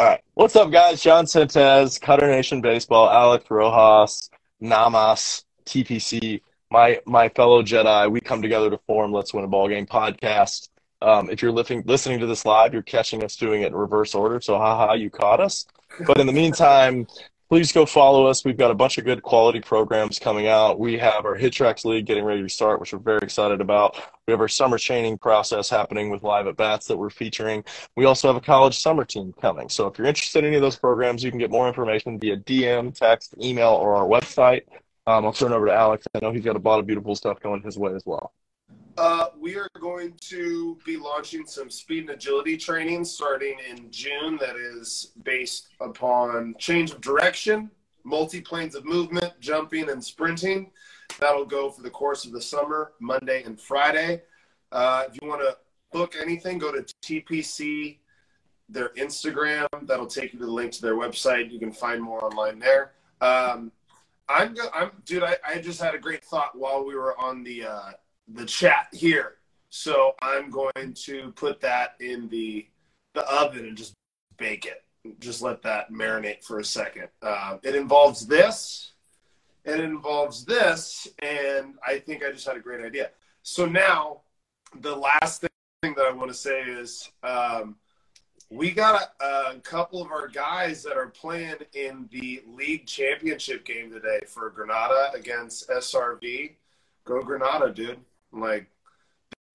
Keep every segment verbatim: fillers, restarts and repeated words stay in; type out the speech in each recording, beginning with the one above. All right. What's up, guys? John Sintes, Cutter Nation Baseball, Alex Rojas, Namas, T P C, my my fellow Jedi. We come together to form Let's Win a Ball Game podcast. Um, if you're listening, listening to this live, you're catching us doing it in reverse order, so haha, you caught us. But in the meantime, please go follow us. We've got a bunch of good quality programs coming out. We have our Hit Tracks League getting ready to start, which we're very excited about. We have our summer chaining process happening with Live at Bats that we're featuring. We also have a college summer team coming. So if you're interested in any of those programs, you can get more information via D M, text, email, or our website. Um, I'll turn it over to Alex. I know he's got a lot of beautiful stuff going his way as well. Uh, we are going to be launching some speed and agility training starting in June that is based upon change of direction, multi-planes of movement, jumping, and sprinting. That'll go for the course of the summer, Monday and Friday. Uh, if you want to book anything, go to T P C, their Instagram. That'll take you to the link to their website. You can find more online there. Um, I'm, go I'm dude, I, I just had a great thought while we were on the uh, – the chat here, so I'm going to put that in the the oven and just bake it, just let that marinate for a second. Uh, it involves this, it involves this, and I think I just had a great idea. So now the last thing that I want to say is um, we got a, a couple of our guys that are playing in the league championship game today for Granada against S R V. Go Granada, dude. Like,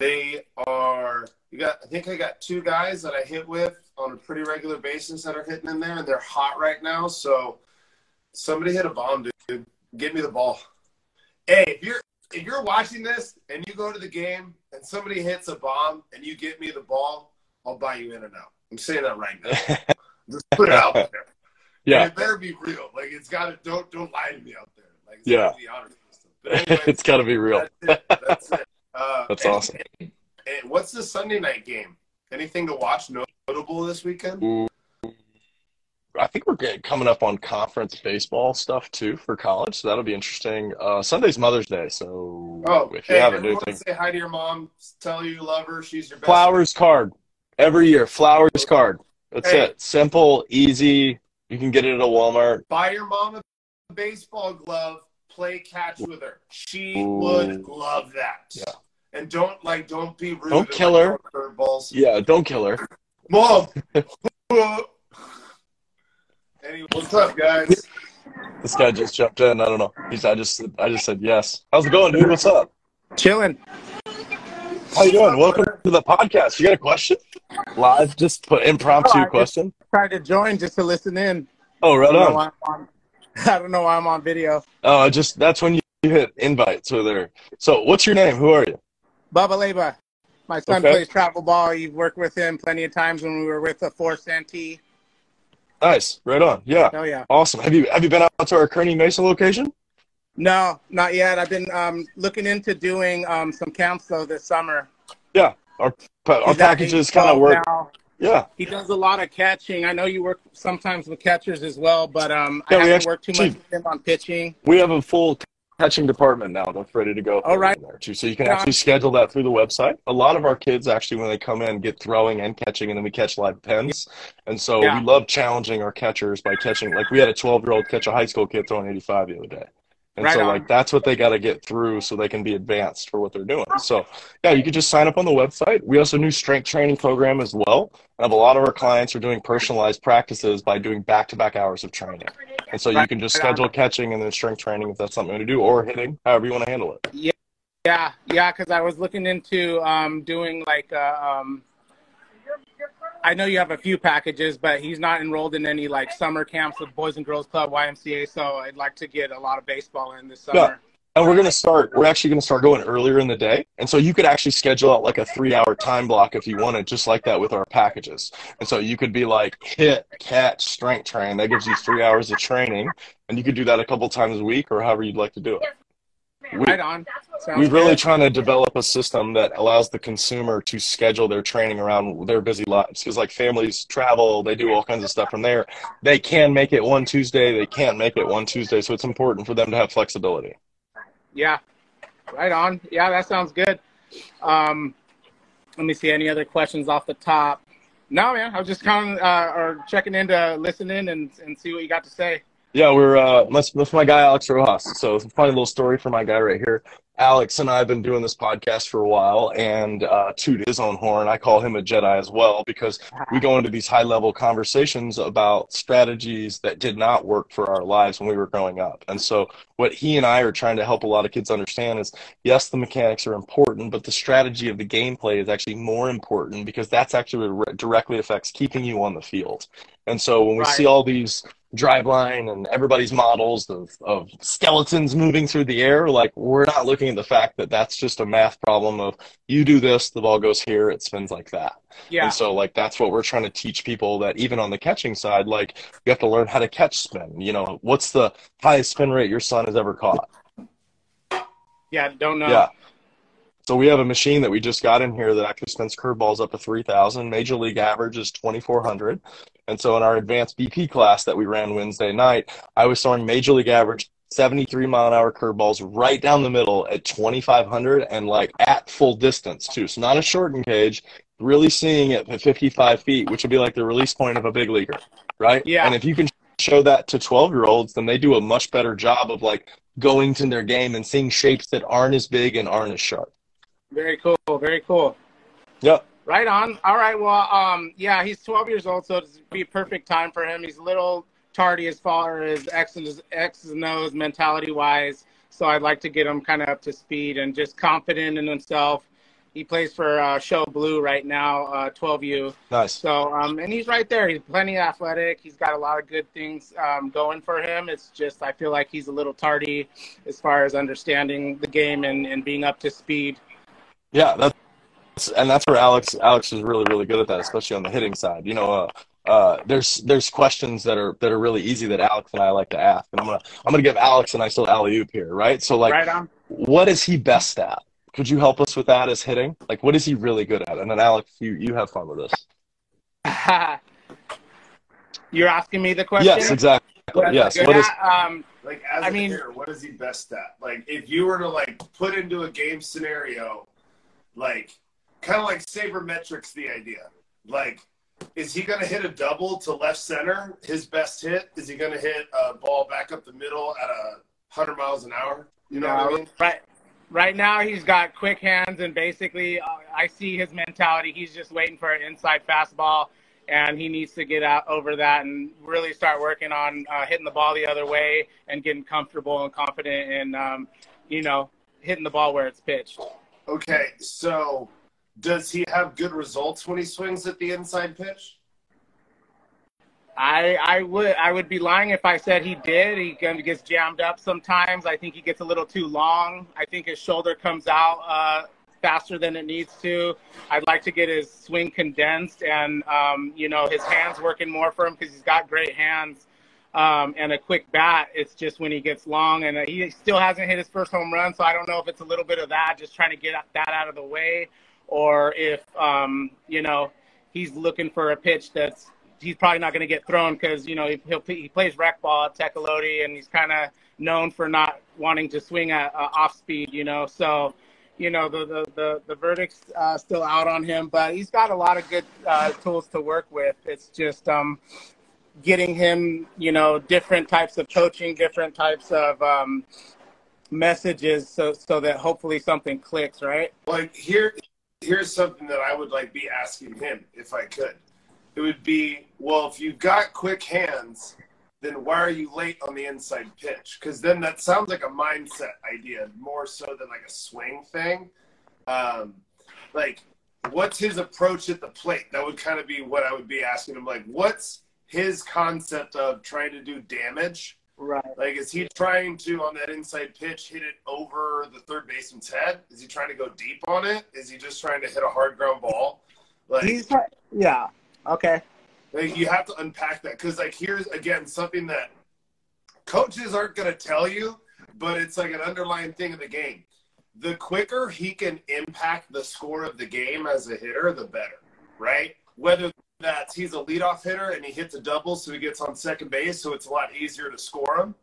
they are, you got, I think I got two guys that I hit with on a pretty regular basis that are hitting in there, and they're hot right now. So somebody hit a bomb, dude. Give me the ball. Hey, if you're, if you're watching this and you go to the game and somebody hits a bomb and you get me the ball, I'll buy you in and out. I'm saying that right now. Just put it out there. Yeah. And it better be real. Like, it's got to, don't, don't lie to me out there. Like, it's yeah. Gotta be honest. Anyways, it's got to be real. That's it. That's, it. Uh, that's and, awesome. And, and what's the Sunday night game? Anything to watch notable this weekend? Ooh, I think we're getting, coming up on conference baseball stuff, too, for college. So that'll be interesting. Uh, Sunday's Mother's Day. So oh, if you hey, haven't, do thing. Say hi to your mom. Tell her you love her. She's your best Flowers friend. Card. Every year. Flowers card. That's hey. it. Simple, easy. You can get it at a Walmart. Buy your mom a baseball glove. Play catch with her. She Ooh. would love that. Yeah. And don't like don't be rude. Don't kill her. Curveballs. Yeah, don't kill her. Mom. Anyway, what's up, guys? This guy just jumped in. I don't know. He's I just I just said yes. How's it going, dude? What's up? Chilling. How you doing? Welcome to the podcast. You got a question? Live, just put impromptu oh, question. Tried to join just to listen in. Oh, right on. on. I don't know why I'm on video. Oh, uh, just that's when you hit invites with her. So, what's your name? Who are you? Baba Leba. My son okay. plays travel ball. You've worked with him plenty of times when we were with the Four Santee. Nice. Right on. Yeah. Oh yeah. Awesome. Have you have you been out to our Kearney Mesa location? No, not yet. I've been um, looking into doing um, some counsel this summer. Yeah, our our He's packages kind of work. Now. Yeah, he does a lot of catching. I know you work sometimes with catchers as well, but um, yeah, I haven't actually, worked too much with him on pitching. We have a full catching department now that's ready to go. All right, there too. So you can yeah. actually schedule that through the website. A lot of our kids actually, when they come in, get throwing and catching, and then we catch live pens. And so yeah. we love challenging our catchers by catching. Like we had a twelve-year-old catch a high school kid throwing eighty-five the other day. And right so, on. like, that's what they got to get through so they can be advanced for what they're doing. So, yeah, you could just sign up on the website. We also do strength training program as well. And a lot of our clients are doing personalized practices by doing back-to-back hours of training. And so right. you can just schedule catching and then strength training if that's something you want to do, or hitting, however you want to handle it. Yeah, yeah, yeah. Because I was looking into um, doing, like, uh, um, I know you have a few packages, but he's not enrolled in any, like, summer camps with Boys and Girls Club, Y M C A, so I'd like to get a lot of baseball in this summer. Yeah. And we're going to start – we're actually going to start going earlier in the day. And so you could actually schedule out, like, a three-hour time block if you wanted, just like that with our packages. And so you could be, like, hit, catch, strength train. That gives you three hours of training. And you could do that a couple times a week or however you'd like to do it. We, right on. We're really good. trying to develop a system that allows the consumer to schedule their training around their busy lives. Because, like, families travel, they do all kinds of stuff from there. They can make it one Tuesday. They can't make it one Tuesday. So it's important for them to have flexibility. Yeah. Right on. Yeah, that sounds good. Um, let me see any other questions off the top. No, man, I was just kind of uh, or checking in to listen in and, and see what you got to say. Yeah, we're uh, that's, that's my guy, Alex Rojas. So it's a funny little story for my guy right here. Alex and I have been doing this podcast for a while, and uh, toot his own horn. I call him a Jedi as well, because we go into these high-level conversations about strategies that did not work for our lives when we were growing up. And so what he and I are trying to help a lot of kids understand is, yes, the mechanics are important, but the strategy of the gameplay is actually more important, because that's actually what directly affects keeping you on the field. And so when we right. see all these drive line and everybody's models of, of skeletons moving through the air, like, we're not looking at the fact that that's just a math problem of, you do this, the ball goes here, it spins like that. Yeah. And so, like, that's what we're trying to teach people, that even on the catching side, like, you have to learn how to catch spin. You know, what's the highest spin rate your son has ever caught? Yeah, don't know. Yeah. So we have a machine that we just got in here that actually spins curveballs up to three thousand. Major league average is twenty-four hundred. And so in our advanced B P class that we ran Wednesday night, I was throwing major league average seventy-three mile an hour curveballs right down the middle at twenty-five hundred, and like at full distance too. So not a shortened cage, really seeing it at fifty-five feet, which would be like the release point of a big leaguer, right? Yeah. And if you can show that to twelve-year-olds, then they do a much better job of like going to their game and seeing shapes that aren't as big and aren't as sharp. Very cool. Very cool. Yep. Right on. All right. Well, um, yeah, he's twelve years old, so it'd be a perfect time for him. He's a little tardy as far as X's, X's and O's mentality-wise, so I'd like to get him kind of up to speed and just confident in himself. He plays for uh, Show Blue right now, uh, twelve U. Nice. So, um, and he's right there. He's plenty athletic. He's got a lot of good things um, going for him. It's just I feel like he's a little tardy as far as understanding the game and, and being up to speed. Yeah, that's and that's where Alex Alex is really really good at that, especially on the hitting side. You know, uh, uh, there's there's questions that are that are really easy that Alex and I like to ask, and I'm gonna I'm gonna give Alex a nice little alley-oop here, right? So like, right on. What is he best at? Could you help us with that as hitting? Like, what is he really good at? And then Alex, you you have fun with this. You're asking me the question. Yes, exactly. What yes. What is, um, like as I a mean, hitter, what is he best at? Like, if you were to like put into a game scenario. Like, kind of like sabermetrics, the idea. Like, is he going to hit a double to left center, his best hit? Is he going to hit a ball back up the middle at one hundred miles an hour? You know uh, what I mean? Right, right now he's got quick hands, and basically uh, I see his mentality. He's just waiting for an inside fastball, and he needs to get out over that and really start working on uh, hitting the ball the other way and getting comfortable and confident and, um, you know, hitting the ball where it's pitched. Okay, so does he have good results when he swings at the inside pitch? I I would I would be lying if I said he did. He gets jammed up sometimes. I think he gets a little too long. I think his shoulder comes out uh, faster than it needs to. I'd like to get his swing condensed and, um, you know, his hands working more for him because he's got great hands um, and a quick bat. It's just when he gets long, and he still hasn't hit his first home run, so I don't know if it's a little bit of that, just trying to get that out of the way, or if, um, you know, he's looking for a pitch that's he's probably not going to get thrown because, you know, he, he'll, he plays rec ball at Tecolote, and he's kind of known for not wanting to swing at uh, off speed, you know. So, you know, the, the, the, the verdict's uh, still out on him, but he's got a lot of good uh, tools to work with. It's just um, – getting him, you know, different types of coaching, different types of um, messages so so that hopefully something clicks, right? Like here, here's something that I would like be asking him if I could. It would be, well, if you've got quick hands, then why are you late on the inside pitch? Because then that sounds like a mindset idea more so than like a swing thing. Um, like, what's his approach at the plate? That would kind of be what I would be asking him. Like, what's his concept of trying to do damage, right? Like, is he trying to, on that inside pitch, hit it over the third baseman's head? Is he trying to go deep on it? Is he just trying to hit a hard ground ball? Like, he's, yeah, okay. Like, you have to unpack that, because like here's again something that coaches aren't going to tell you, but it's like an underlying thing of the game. The quicker he can impact the score of the game as a hitter, the better, right? Whether that's he's a leadoff hitter and he hits a double, so he gets on second base, so it's a lot easier to score him,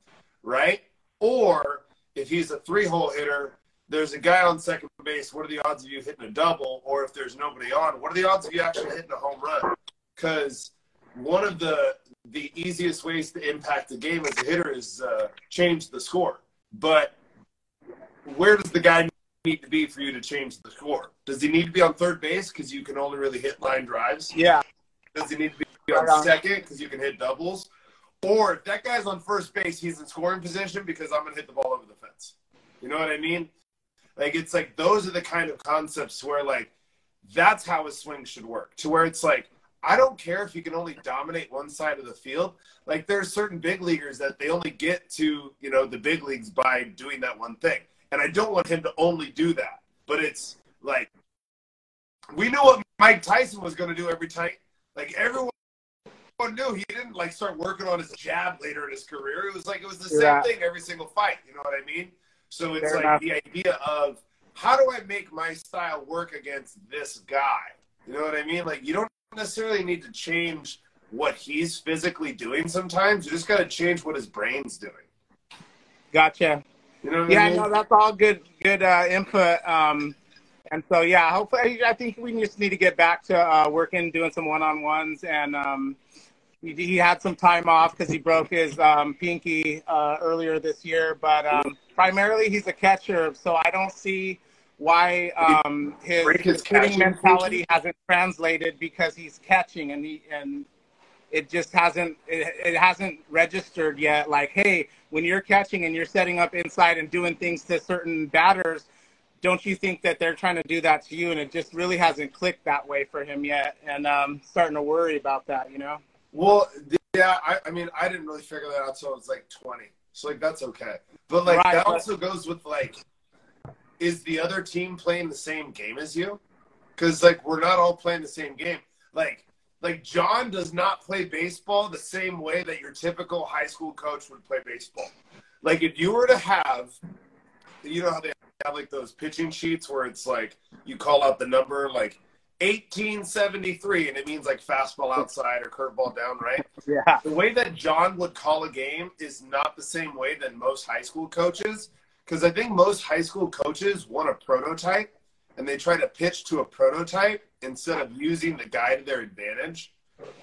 right? Or if he's a three-hole hitter, there's a guy on second base, what are the odds of you hitting a double? Or if there's nobody on, what are the odds of you actually hitting a home run? because one of the the easiest ways to impact the game as a hitter is uh, change the score. But where does the guy need to be for you to change the score? Does he need to be on third base because you can only really hit line drives? Yeah. Does he need to be on right second because you can hit doubles? Or if that guy's on first base, he's in scoring position because I'm going to hit the ball over the fence. You know what I mean? Like, it's like those are the kind of concepts where, like, that's how a swing should work, to where it's like, I don't care if you can only dominate one side of the field. Like, there are certain big leaguers that they only get to, you know, the big leagues by doing that one thing. And I don't want him to only do that. But it's like, we knew what Mike Tyson was going to do every time. Like, everyone knew he didn't, like, start working on his jab later in his career. It was like, it was the yeah. same thing every single fight. You know what I mean? So it's Fair like enough. The idea of, how do I make my style work against this guy? You know what I mean? Like, you don't necessarily need to change what he's physically doing sometimes. You just got to change what his brain's doing. Gotcha. You know what yeah, I mean? No, that's all good good uh, input. Um, and so, yeah, hopefully, I think we just need to get back to uh, working, doing some one-on-ones. And um, he, he had some time off because he broke his um, pinky uh, earlier this year. But um, primarily, he's a catcher, so I don't see why um, his, his hitting mentality pitches? hasn't translated, because he's catching, and he, and it just hasn't it, it hasn't registered yet. Like, hey, when you're catching and you're setting up inside and doing things to certain batters, don't you think that they're trying to do that to you? And it just really hasn't clicked that way for him yet, and um, starting to worry about that, you know? Well, yeah, I, I mean, I didn't really figure that out until I was like twenty, so like that's okay. But like right, that but, also goes with like, is the other team playing the same game as you? Because, like, we're not all playing the same game. Like, like John does not play baseball the same way that your typical high school coach would play baseball. Like, if you were to have, you know how they have, like, those pitching sheets where it's, like, you call out the number, like, eighteen seventy-three, and it means, like, fastball outside or curveball down, right? Yeah. The way that John would call a game is not the same way that most high school coaches. Because I think most high school coaches want a prototype, and they try to pitch to a prototype instead of using the guy to their advantage.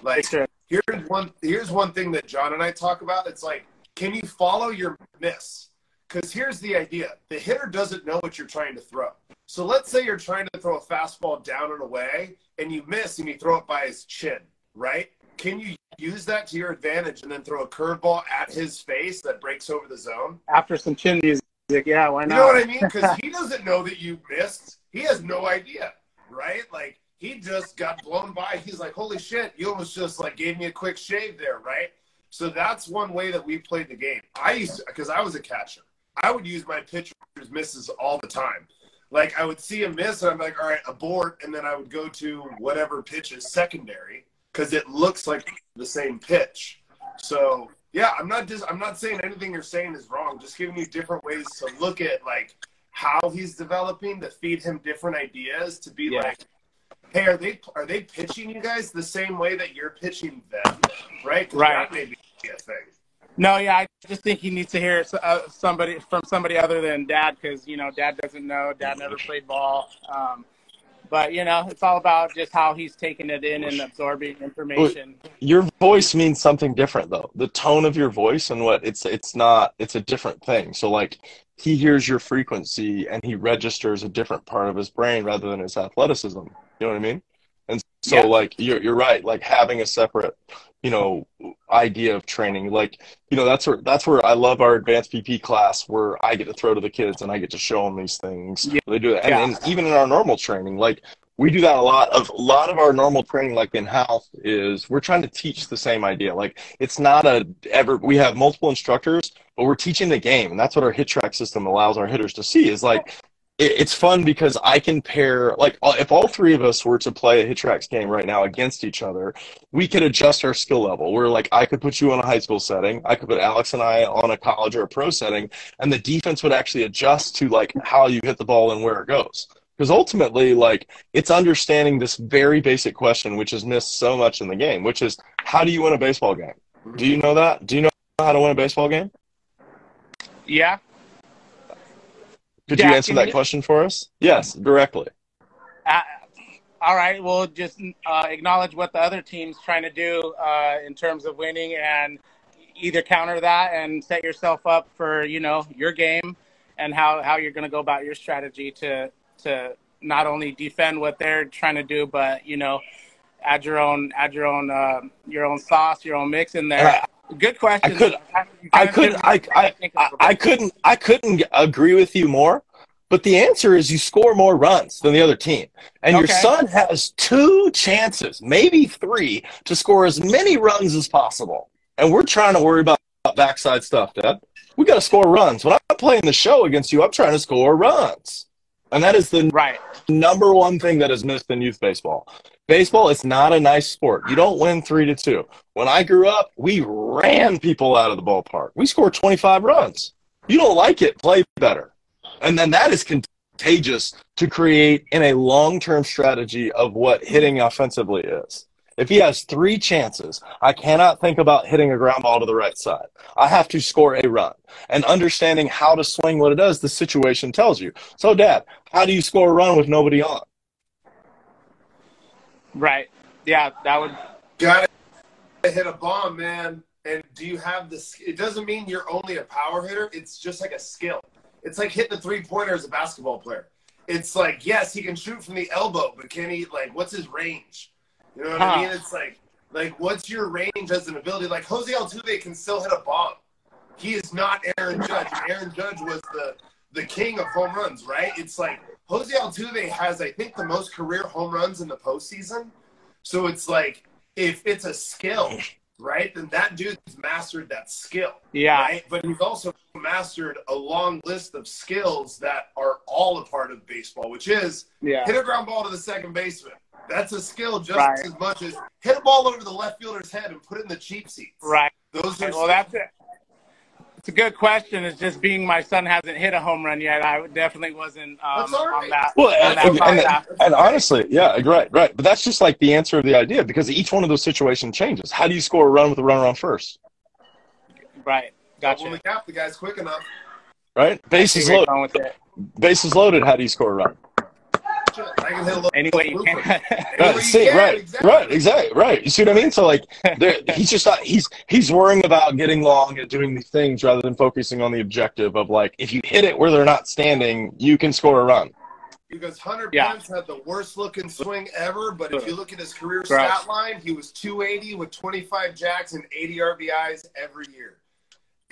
Like, here's one, here's one thing that John and I talk about. It's like, can you follow your miss? Because here's the idea. The hitter doesn't know what you're trying to throw. So let's say you're trying to throw a fastball down and away, and you miss, and you throw it by his chin, right? Can you use that to your advantage and then throw a curveball at his face that breaks over the zone? After some chin music. Yeah, why not? You know what I mean? Because he doesn't know that you missed. He has no idea, right? Like, he just got blown by. He's like, holy shit, you almost just, like, gave me a quick shave there, right? So that's one way that we played the game. I used to, because I was a catcher, I would use my pitcher's misses all the time. Like, I would see a miss, and I'm like, all right, abort, and then I would go to whatever pitch is secondary because it looks like the same pitch. So... yeah, I'm not just, I'm not saying anything you're saying is wrong. Just giving you different ways to look at, like, how he's developing, to feed him different ideas, to be yeah. like, hey, are they are they pitching you guys the same way that you're pitching them, right? Right. That may be a thing. No, yeah, I just think he needs to hear uh, somebody from somebody other than Dad, because, you know, Dad doesn't know. Dad never played ball. Um, But, you know, it's all about just how he's taking it in and absorbing information. Your voice means something different, though. The tone of your voice and what it's it's not, it's a different thing. So, like, he hears your frequency and he registers a different part of his brain rather than his athleticism. You know what I mean? And so, yeah. like, you're, you're right. Like, having a separate, you know, idea of training. Like, you know, that's where, that's where I love our advanced P P class, where I get to throw to the kids and I get to show them these things. Yeah. They do that. And, yeah. and even in our normal training, like, we do that a lot of, a lot of our normal training, like in-house, is we're trying to teach the same idea. Like, it's not a ever, we have multiple instructors, but we're teaching the game. And that's what our hit track system allows our hitters to see, is like, it's fun because I can pair, like, if all three of us were to play a Hittrax game right now against each other, we could adjust our skill level. We're like, I could put you on a high school setting, I could put Alex and I on a college or a pro setting, and the defense would actually adjust to, like, how you hit the ball and where it goes. Because ultimately, like, it's understanding this very basic question, which is missed so much in the game, which is, how do you win a baseball game? Do you know that? Do you know how to win a baseball game? Yeah. Could yeah, you answer that you... question for us? Yes, directly. Uh, all right, we'll just uh, acknowledge what the other team's trying to do uh, in terms of winning and either counter that and set yourself up for, you know, your game and how, how you're going to go about your strategy to to not only defend what they're trying to do, but, you know, add your own, add your own, uh, your own sauce, your own mix in there. Good question. I couldn't, I couldn't, I, I, I, I couldn't, I couldn't agree with you more, but the answer is you score more runs than the other team. And okay. your son has two chances, maybe three, to score as many runs as possible. And we're trying to worry about backside stuff, Dad. We got to score runs. When I'm playing the show against you, I'm trying to score runs. And that is the right. number one thing that is missed in youth baseball. Baseball is not a nice sport. You don't win three to two. When I grew up, we ran people out of the ballpark. We scored twenty-five runs. You don't like it, play better. And then that is contagious to create in a long-term strategy of what hitting offensively is. If he has three chances, I cannot think about hitting a ground ball to the right side. I have to score a run. And understanding how to swing what it does, the situation tells you. So, Dad, how do you score a run with nobody on? Right. Yeah, that would. Got to hit a bomb, man. And do you have this? It doesn't mean you're only a power hitter. It's just like a skill. It's like hitting a three-pointer as a basketball player. It's like, yes, he can shoot from the elbow, but can he, like, what's his range? You know what huh. I mean? It's like, like, what's your range as an ability? Like, Jose Altuve can still hit a bomb. He is not Aaron Judge. Aaron Judge was the, the king of home runs, right? It's like, Jose Altuve has, I think, the most career home runs in the postseason. So it's like, if it's a skill, right, then that dude's mastered that skill. Yeah. Right? But he's also mastered a long list of skills that are all a part of baseball, which is yeah. hit a ground ball to the second baseman. That's a skill just right. as much as hit a ball over the left fielder's head and put it in the cheap seats. Right. Those are well, that's it. It's a good question. It's just being my son hasn't hit a home run yet. I definitely wasn't um, on that. Well, on and, that and, and, and honestly, yeah, right, right. But that's just like the answer of the idea because each one of those situations changes. How do you score a run with a runner on first? Right. Gotcha. Well, when we cap the guy's quick enough. Right. Base is loaded. With it. Base is loaded. How do you score a run? I can hit a little anyway, you can. Anyway you see, can, right, exactly. right, exactly, right. You see what I mean? So like, he's just not, he's he's worrying about getting long and doing these things rather than focusing on the objective of like, if you hit it where they're not standing, you can score a run. Because Hunter yeah. Pence had the worst looking swing ever, but if you look at his career Gross. stat line, he was two eighty with twenty-five jacks and eighty R B Is every year.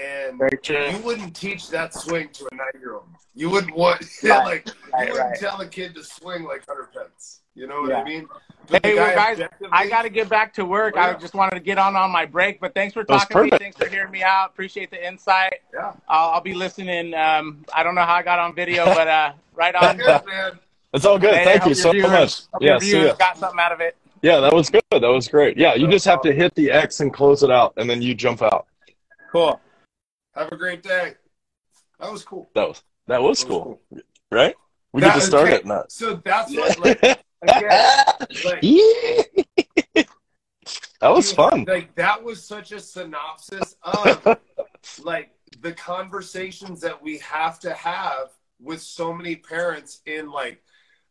And you wouldn't teach that swing to a nine-year-old. You wouldn't want, yeah, like, right, you wouldn't right. tell a kid to swing like Cutter Pence. You know what yeah. I mean? But hey, well, guys, I got to get back to work. Oh, yeah. I just wanted to get on on my break, but thanks for talking to me. Thanks for hearing me out. Appreciate the insight. Yeah, I'll, I'll be listening. Um, I don't know how I got on video, but uh, right on. Yes, man. It's all good. Hey, Thank you so viewers, much. Yeah, see ya. Got something out of it. Yeah, that was good. That was great. Yeah, you so, just have to hit the X and close it out, and then you jump out. Cool. Have a great day. That was cool. That was that was, that was cool. cool, right? We that, get to start okay. it now. So that's what, like, again, like yeah. that was dude, fun. Like that was such a synopsis of like the conversations that we have to have with so many parents in like,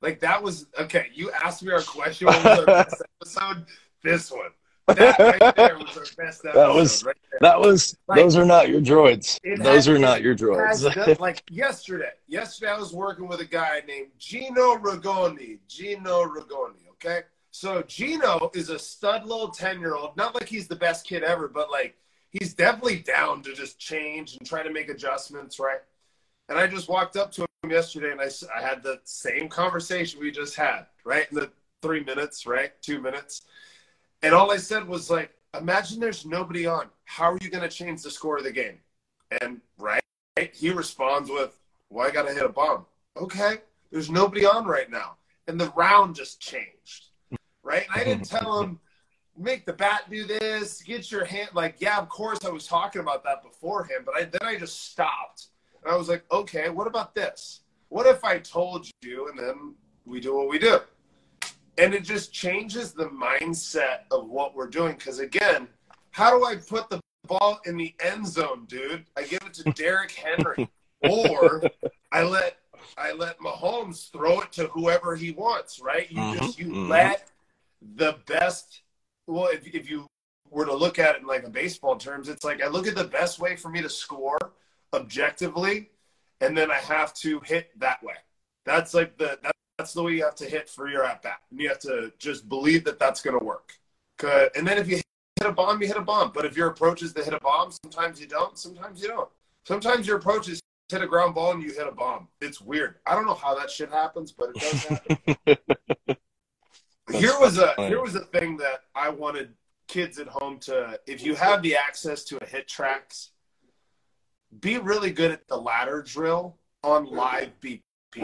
like that was okay. You asked me our question on the last episode. This one. That right there was our best episode. That was, right there. That was like, those are not your droids. Those has, are not your droids. Has, like yesterday, yesterday I was working with a guy named Gino Rogoni. Gino Rogoni, okay? So Gino is a stud little ten-year-old. Not like he's the best kid ever, but like he's definitely down to just change and try to make adjustments, right? And I just walked up to him yesterday and I, I had the same conversation we just had, right? In the three minutes, right? Two minutes. And all I said was, like, imagine there's nobody on. How are you going to change the score of the game? And, right, he responds with, well, I got to hit a bomb. Okay, there's nobody on right now. And the round just changed, right? And I didn't tell him, make the bat do this, get your hand. Like, yeah, of course I was talking about that beforehand, but I, then I just stopped. And I was like, okay, what about this? What if I told you and then we do what we do? And it just changes the mindset of what we're doing. Because, again, how do I put the ball in the end zone, dude? I give it to Derrick Henry. Or I let I let Mahomes throw it to whoever he wants, right? You mm-hmm. just you mm-hmm. let the best – well, if, if you were to look at it in, like, a baseball terms, it's like I look at the best way for me to score objectively, and then I have to hit that way. That's, like, the that, – that's the way you have to hit for your at-bat. And you have to just believe that that's going to work. And then if you hit a bomb, you hit a bomb. But if your approach is to hit a bomb, sometimes you don't, sometimes you don't. Sometimes your approach is hit a ground ball and you hit a bomb. It's weird. I don't know how that shit happens, but it does happen. here was a here was a thing that I wanted kids at home to, if you have the access to a hit tracks, be really good at the ladder drill on live B P.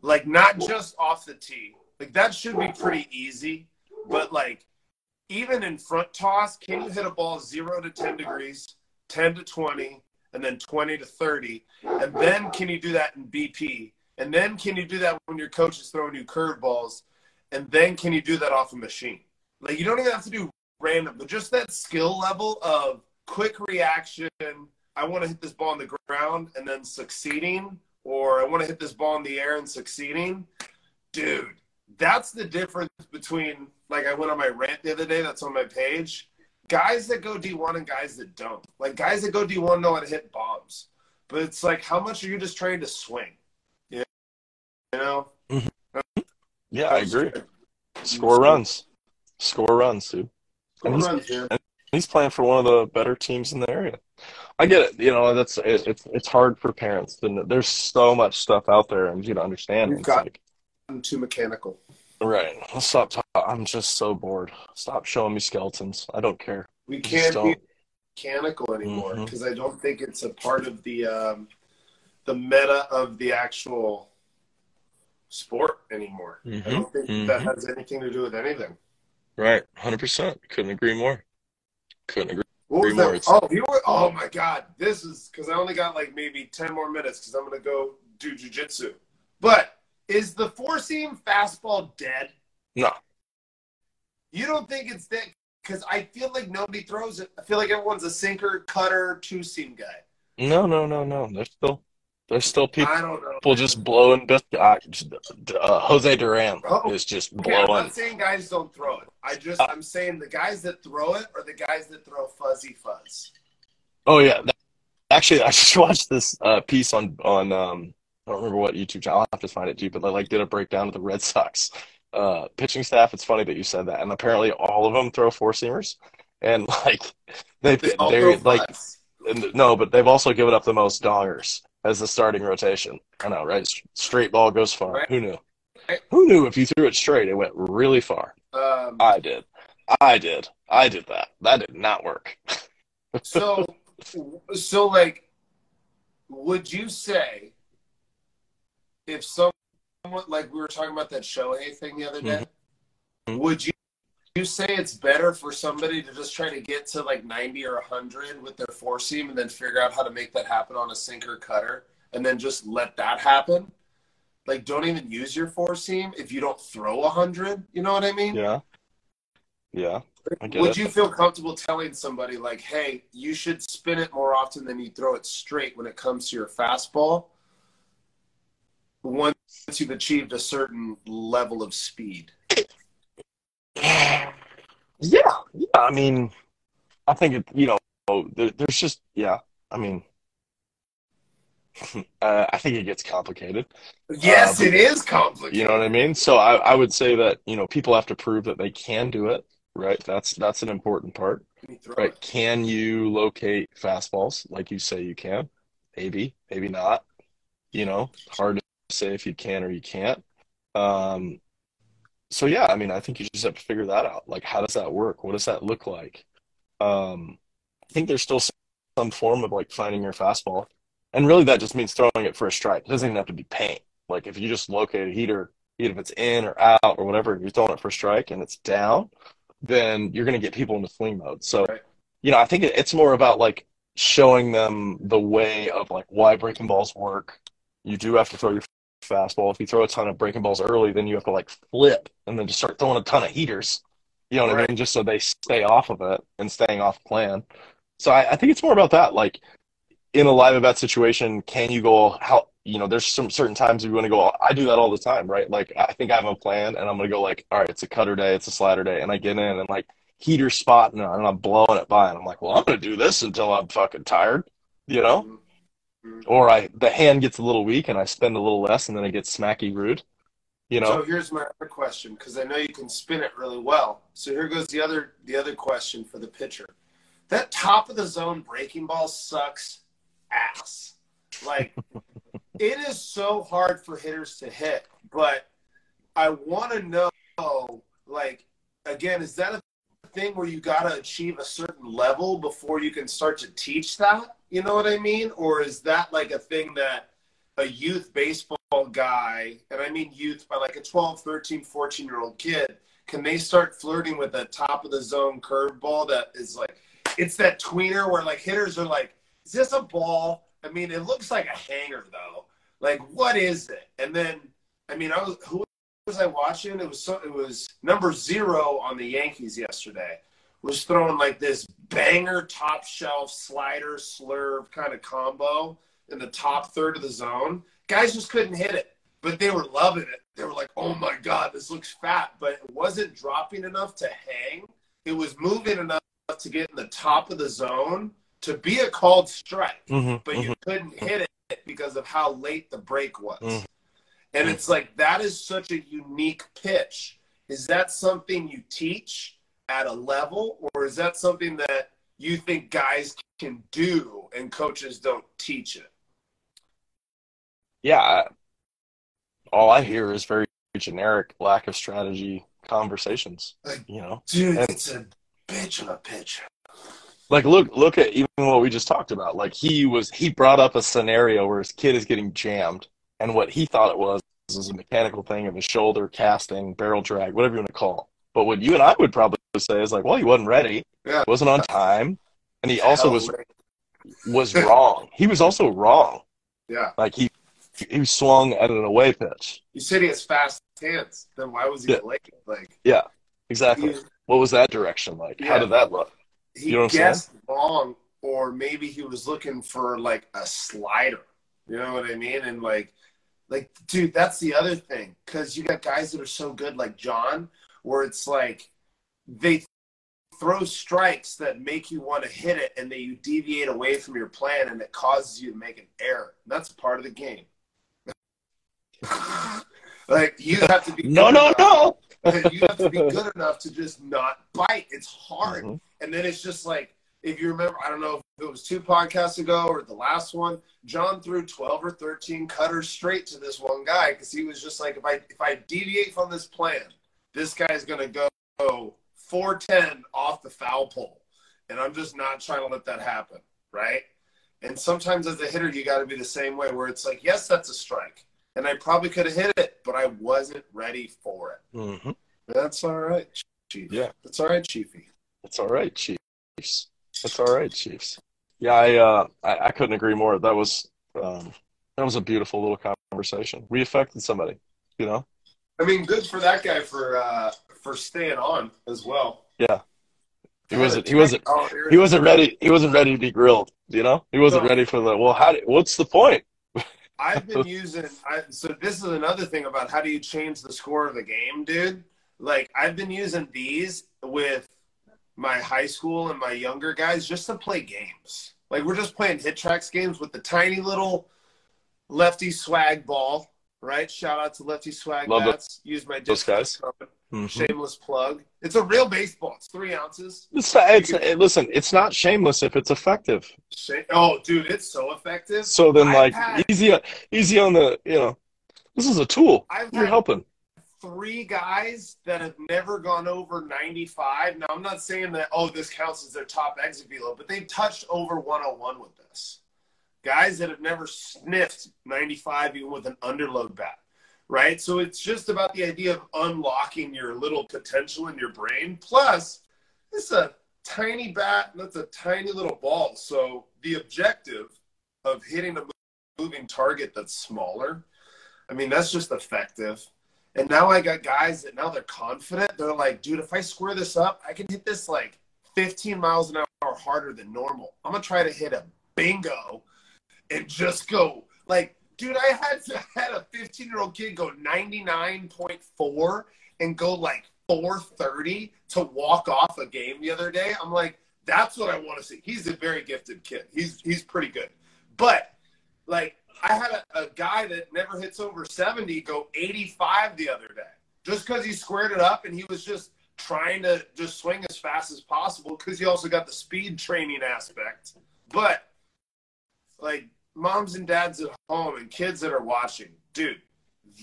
Like, not just off the tee. Like, that should be pretty easy. But, like, even in front toss, can you hit a ball zero to ten degrees, ten to twenty, and then twenty to thirty? And then can you do that in B P? And then can you do that when your coach is throwing you curveballs? And then can you do that off a machine? Like, you don't even have to do random, but just that skill level of quick reaction. I want to hit this ball on the ground and then succeeding, or I want to hit this ball in the air and succeeding. Dude, that's the difference between, like, I went on my rant the other day, that's on my page, guys that go D one and guys that don't. Like, guys that go D one know how to hit bombs. But it's like, how much are you just trained to swing? Yeah, you know? Mm-hmm. Yeah, I agree. Score runs. Score runs, dude. Score runs, dude. And he's playing for one of the better teams in the area. I get it. You know, that's it, it's it's hard for parents. To, there's so much stuff out there, and you know, understand. You've gotten like, too mechanical. Right. I'll stop talking. I'm just so bored. Stop showing me skeletons. I don't care. We can't be mechanical anymore because mm-hmm. I don't think it's a part of the um, the meta of the actual sport anymore. Mm-hmm. I don't think mm-hmm. that has anything to do with anything. Right. one hundred percent. Couldn't agree more. Couldn't agree. Oh, you were, oh my God! This is because I only got like maybe ten more minutes because I'm gonna go do jujitsu. But is the four seam fastball dead? No. You don't think it's dead? Because I feel like nobody throws it. I feel like everyone's a sinker, cutter, two seam guy. No, no, no, no. There's still there's still people. I don't know. People just blowing. Uh, uh, Jose Duran oh, is just blowing. Okay, I'm not saying guys don't throw it. I just, I'm saying the guys that throw it are the guys that throw fuzzy fuzz. Oh, yeah. Actually, I just watched this uh, piece on, on um, I don't remember what YouTube channel. I'll have to find it, too. But I like, did a breakdown of the Red Sox uh, pitching staff. It's funny that you said that. And apparently all of them throw four-seamers. And, like, they, they they're, like, and, no, but they've also given up the most dongers as the starting rotation. I know, right? Straight ball goes far. Right. Who knew? Right. Who knew if you threw it straight, it went really far? Um, I did. I did. I did that. That did not work. so, so like, would you say if someone, like we were talking about that Shohei thing the other day, mm-hmm. would you, you say it's better for somebody to just try to get to like ninety or one hundred with their four seam and then figure out how to make that happen on a sinker cutter and then just let that happen? Like, don't even use your four seam if you don't throw one hundred. You know what I mean? Yeah. Yeah. I get Would it. you feel comfortable telling somebody, like, hey, you should spin it more often than you throw it straight when it comes to your fastball once you've achieved a certain level of speed? Yeah. Yeah. I mean, I think, it, you know, there, there's just, yeah, I mean. Uh, I think it gets complicated. Yes, uh, but, it is complicated. You know what I mean? So I, I would say that, you know, people have to prove that they can do it, right? That's that's an important part, right? It. Can you locate fastballs like you say you can? Maybe, maybe not. You know, hard to say if you can or you can't. Um, so, yeah, I mean, I think you just have to figure that out. Like, how does that work? What does that look like? Um, I think there's still some form of, like, finding your fastball. And really that just means throwing it for a strike. It doesn't even have to be paint. Like, if you just locate a heater, even if it's in or out or whatever, and you're throwing it for a strike and it's down, then you're going to get people into swing mode. So, right. you know, I think it's more about, like, showing them the way of, like, why breaking balls work. You do have to throw your fastball. If you throw a ton of breaking balls early, then you have to, like, flip and then just start throwing a ton of heaters. You know what right. I mean? Just so they stay off of it and staying off plan. So I, I think it's more about that, like, in a live at bat situation, can you go how, you know, there's some certain times you want to go, I do that all the time, right? Like, I think I have a plan and I'm going to go like, all right, it's a cutter day, it's a slider day. And I get in and like heater spot and I'm blowing it by and I'm like, well, I'm going to do this until I'm fucking tired, you know? Mm-hmm. Or I, the hand gets a little weak and I spend a little less and then I get smacky rude, you know? So here's my other question, because I know you can spin it really well. So here goes the other, the other question for the pitcher. That top of the zone breaking ball sucks ass. Like, it is so hard for hitters to hit, but I want to know, like, again, is that a thing where you got to achieve a certain level before you can start to teach that? You know what I mean? Or is that like a thing that a youth baseball guy, and I mean youth by like a twelve, thirteen, fourteen year old kid, can they start flirting with a top of the zone curveball that is like, it's that tweener where like hitters are like, is this a ball? I mean, it looks like a hanger though. Like, what is it? And then, I mean, I was, who was I watching? It was so, it was number zero on the Yankees yesterday. Was throwing like this banger top shelf slider slurve kind of combo in the top third of the zone. Guys just couldn't hit it, but they were loving it. They were like, oh my God, this looks fat, but it wasn't dropping enough to hang. It was moving enough to get in the top of the zone to be a called strike, mm-hmm, but you mm-hmm. couldn't hit it because of how late the break was. Mm-hmm. And it's like, that is such a unique pitch. Is that something you teach at a level, or is that something that you think guys can do and coaches don't teach it? Yeah. All I hear is very generic lack of strategy conversations, like, you know? Dude, and it's a bitch of a pitch. Like, look, look at even what we just talked about. Like, he was, he brought up a scenario where his kid is getting jammed, and what he thought it was was a mechanical thing of his shoulder casting, barrel drag, whatever you want to call. But what you and I would probably say is like, well, he wasn't ready, yeah. wasn't on time, and he also was was wrong. He was also wrong. Yeah, like he he swung at an away pitch. You said he has fast hands. Then why was he yeah. late? Like, yeah, exactly. He, what was that direction like? Yeah. How did that look? He you know guessed wrong, or maybe he was looking for like a slider. You know what I mean? And like, like, dude, that's the other thing. Cause you got guys that are so good, like John, where it's like they throw strikes that make you want to hit it, and then you deviate away from your plan, and it causes you to make an error. And that's part of the game. Like, you have to be no, no, no. You have to be good enough to just not bite. It's hard. Mm-hmm. And then it's just like, if you remember, I don't know if it was two podcasts ago or the last one, John threw twelve or thirteen cutters straight to this one guy because he was just like, if I if I deviate from this plan, this guy's going to go four ten off the foul pole. And I'm just not trying to let that happen, right? And sometimes as a hitter, you got to be the same way where it's like, yes, that's a strike. And I probably could have hit it, but I wasn't ready for it. Mm-hmm. That's all right, Chief. Yeah. That's all right, Chiefy. That's all right, Chiefs. That's all right, Chiefs. Yeah, I uh, I, I couldn't agree more. That was um, that was a beautiful little conversation. We affected somebody, you know. I mean, good for that guy for uh, for staying on as well. Yeah, he wasn't he wasn't oh, he wasn't ready. He wasn't ready to be grilled, you know. He wasn't so, ready for the well. How? Do, what's the point? I've been using I, so this is another thing about how do you change the score of the game, dude. Like, I've been using these with my high school and my younger guys just to play games. Like, we're just playing Hit Tracks games with the tiny little Lefty Swag ball, right? Shout out to Lefty Swag Bats. Use my discount code. Mm-hmm. Shameless plug. It's a real baseball. It's three ounces. It's, it's, can, it, listen, it's not shameless if it's effective. Shame, oh, dude, it's so effective. So then, I've like, had, easy, easy on the, you know, this is a tool. I've You're had, helping. Three guys that have never gone over ninety-five. Now, I'm not saying that, oh, this counts as their top exit velo, but they've touched over one oh one with this. Guys that have never sniffed ninety-five even with an underload bat, right? So it's just about the idea of unlocking your little potential in your brain. Plus, it's a tiny bat and that's a tiny little ball. So the objective of hitting a moving target that's smaller, I mean, that's just effective. And now I got guys that now they're confident. They're like, dude, if I square this up, I can hit this like fifteen miles an hour harder than normal. I'm going to try to hit a bingo and just go. Like, dude, I had to, had a fifteen-year-old kid go ninety-nine point four and go like four thirty to walk off a game the other day. I'm like, that's what I want to see. He's a very gifted kid. He's he's pretty good. But, like, I had a, a guy that never hits over seventy go eighty-five the other day just because he squared it up and he was just trying to just swing as fast as possible because he also got the speed training aspect. But, like, moms and dads at home and kids that are watching, dude,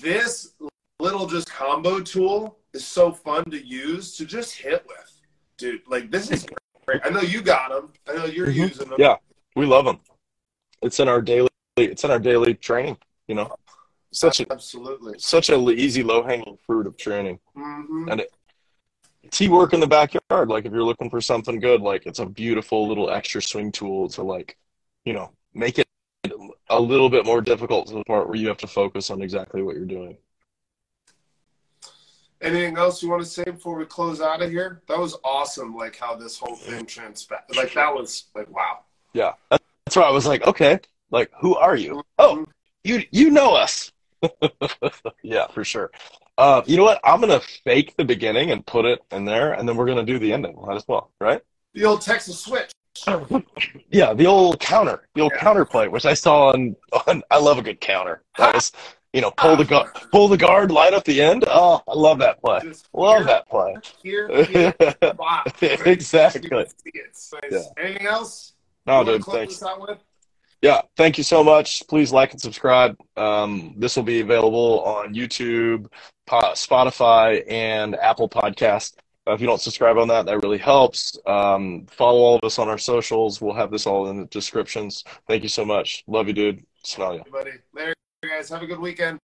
this little just combo tool is so fun to use to just hit with. Dude, like, this is great. I know you got them. I know you're mm-hmm. using them. Yeah, we love them. It's in our daily it's in our daily training, you know. Such a, Absolutely. Such a easy low-hanging fruit of training. Mm-hmm. And it, it's work in the backyard. Like, if you're looking for something good, like, it's a beautiful little extra swing tool to, like, you know, make it a little bit more difficult to the part where you have to focus on exactly what you're doing. Anything else you want to say before we close out of here? That was awesome, like, how this whole thing transpired. Like, that was, like, wow. Yeah. That's why I was like, okay, like, who are you? Oh, you you know us. Yeah, for sure. Uh, you know what? I'm going to fake the beginning and put it in there, and then we're going to do the ending as well, right? The old Texas switch. Yeah, the old counter, the old yeah. counterplay, which I saw on, on I love a good counter. That was, you know, pull the guard, pull the guard, light up the end. Oh, I love that play. Just love here, that play. Here, here, here. Exactly. Nice. Yeah. Anything else? No, dude. Thanks. Yeah, thank you so much. Please like and subscribe. Um, this will be available on YouTube, Spotify, and Apple Podcasts. If you don't subscribe on that, that really helps. Um, follow all of us on our socials. We'll have this all in the descriptions. Thank you so much. Love you, dude. Smell you. Hey, buddy. Later, guys. Have a good weekend.